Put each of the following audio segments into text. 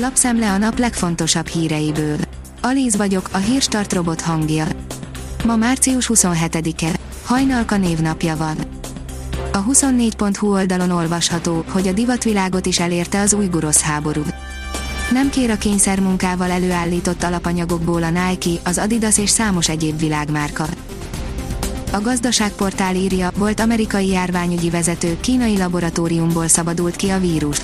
Lapszem le a nap legfontosabb híreiből. Alíz vagyok, a Hírstart robot hangja. Ma március 27-e. Hajnalka névnapja van. A 24.hu oldalon olvasható, hogy a divatvilágot is elérte az ujgurosz háború. Nem kér a kényszermunkával előállított alapanyagokból a Nike, az Adidas és számos egyéb világmárka. A gazdaságportál írja, volt amerikai járványügyi vezető, kínai laboratóriumból szabadult ki a vírus.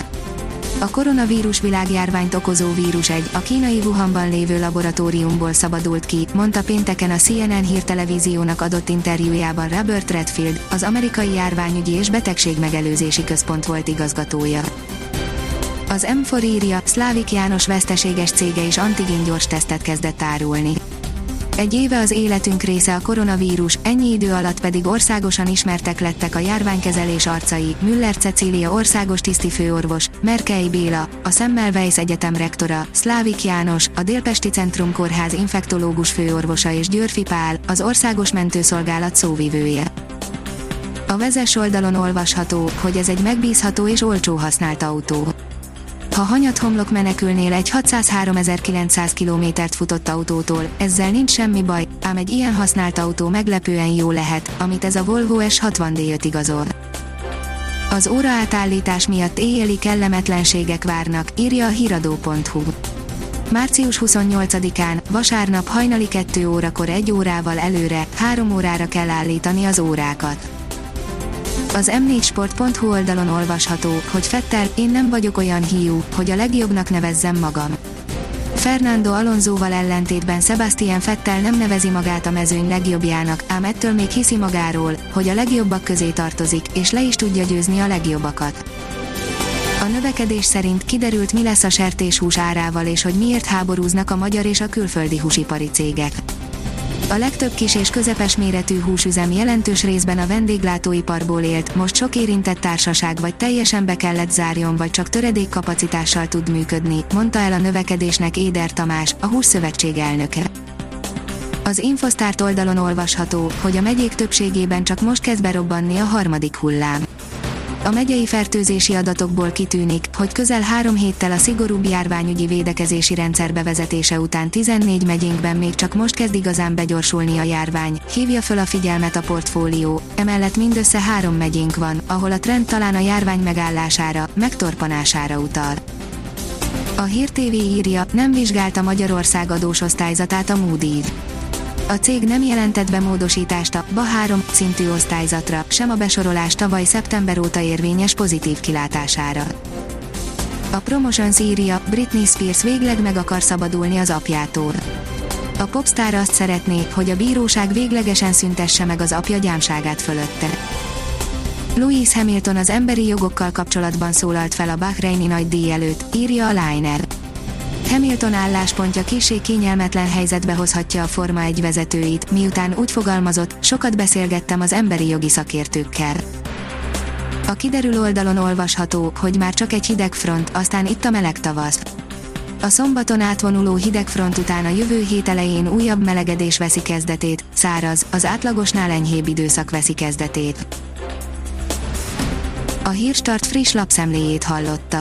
A koronavírus világjárványt okozó vírus egy, a kínai Wuhanban lévő laboratóriumból szabadult ki, mondta pénteken a CNN hírtelevíziónak adott interjújában Robert Redfield, az amerikai járványügyi és betegségmegelőzési központ volt igazgatója. Az M4Iria, Szlávik János veszteséges cége is antigén gyors tesztet kezdett árulni. Egy éve az életünk része a koronavírus, ennyi idő alatt pedig országosan ismertek lettek a járványkezelés arcai, Müller Cecília országos tisztifőorvos, Merkely Béla, a Semmelweis Egyetem rektora, Szlávik János, a Délpesti Centrum Kórház infektológus főorvosa és Győrfi Pál, az Országos Mentőszolgálat szóvivője. A Vezess oldalon olvasható, hogy ez egy megbízható és olcsó használt autó. Ha hanyathomlok menekülnél egy 603.900 kilométert futott autótól, ezzel nincs semmi baj, ám egy ilyen használt autó meglepően jó lehet, amit ez a Volvo S60 D5 igazol. Az óraátállítás miatt éjjeli kellemetlenségek várnak, írja a hiradó.hu. Március 28-án, vasárnap hajnali 2 órakor 1 órával előre, 3 órára kell állítani az órákat. Az m4sport.hu oldalon olvasható, hogy Vettel, én nem vagyok olyan hiú, hogy a legjobbnak nevezzem magam. Fernando Alonsoval ellentétben Sebastian Vettel nem nevezi magát a mezőny legjobbjának, ám ettől még hiszi magáról, hogy a legjobbak közé tartozik, és le is tudja győzni a legjobbakat. A növekedés szerint kiderült, mi lesz a sertéshús árával és hogy miért háborúznak a magyar és a külföldi húsipari cégek. A legtöbb kis és közepes méretű húsüzem jelentős részben a vendéglátóiparból élt, most sok érintett társaság vagy teljesen be kellett zárjon, vagy csak töredékkapacitással tud működni, mondta el a növekedésnek Éder Tamás, a Hús Szövetség elnöke. Az InfoStart oldalon olvasható, hogy a megyék többségében csak most kezd berobbanni a harmadik hullám. A megyei fertőzési adatokból kitűnik, hogy közel 3 héttel a szigorúbb járványügyi védekezési rendszer bevezetése után 14 megyénkben még csak most kezd igazán begyorsulni a járvány, hívja föl a figyelmet a portfólió, emellett mindössze 3 megyénk van, ahol a trend talán a járvány megállására, megtorpanására utal. A Hír TV írja, nem vizsgálta Magyarország adósosztályzatát a Moody's. A cég nem jelentett be módosítást a BA3 szintű osztályzatra, sem a besorolás tavaly szeptember óta érvényes pozitív kilátására. A Promotions írja, Britney Spears végleg meg akar szabadulni az apjától. A popstar azt szeretné, hogy a bíróság véglegesen szüntesse meg az apja gyámságát fölötte. Lewis Hamilton az emberi jogokkal kapcsolatban szólalt fel a Bahreini nagydíj előtt, írja a Liner. Hamilton álláspontja kissé kényelmetlen helyzetbe hozhatja a Forma 1 vezetőit, miután úgy fogalmazott, sokat beszélgettem az emberi jogi szakértőkkel. A kiderül oldalon olvasható, hogy már csak egy hideg front, aztán itt a meleg tavasz. A szombaton átvonuló hideg front után a jövő hét elején újabb melegedés veszi kezdetét, száraz, az átlagosnál enyhébb időszak veszi kezdetét. A Hírstart friss lapszemléjét hallotta.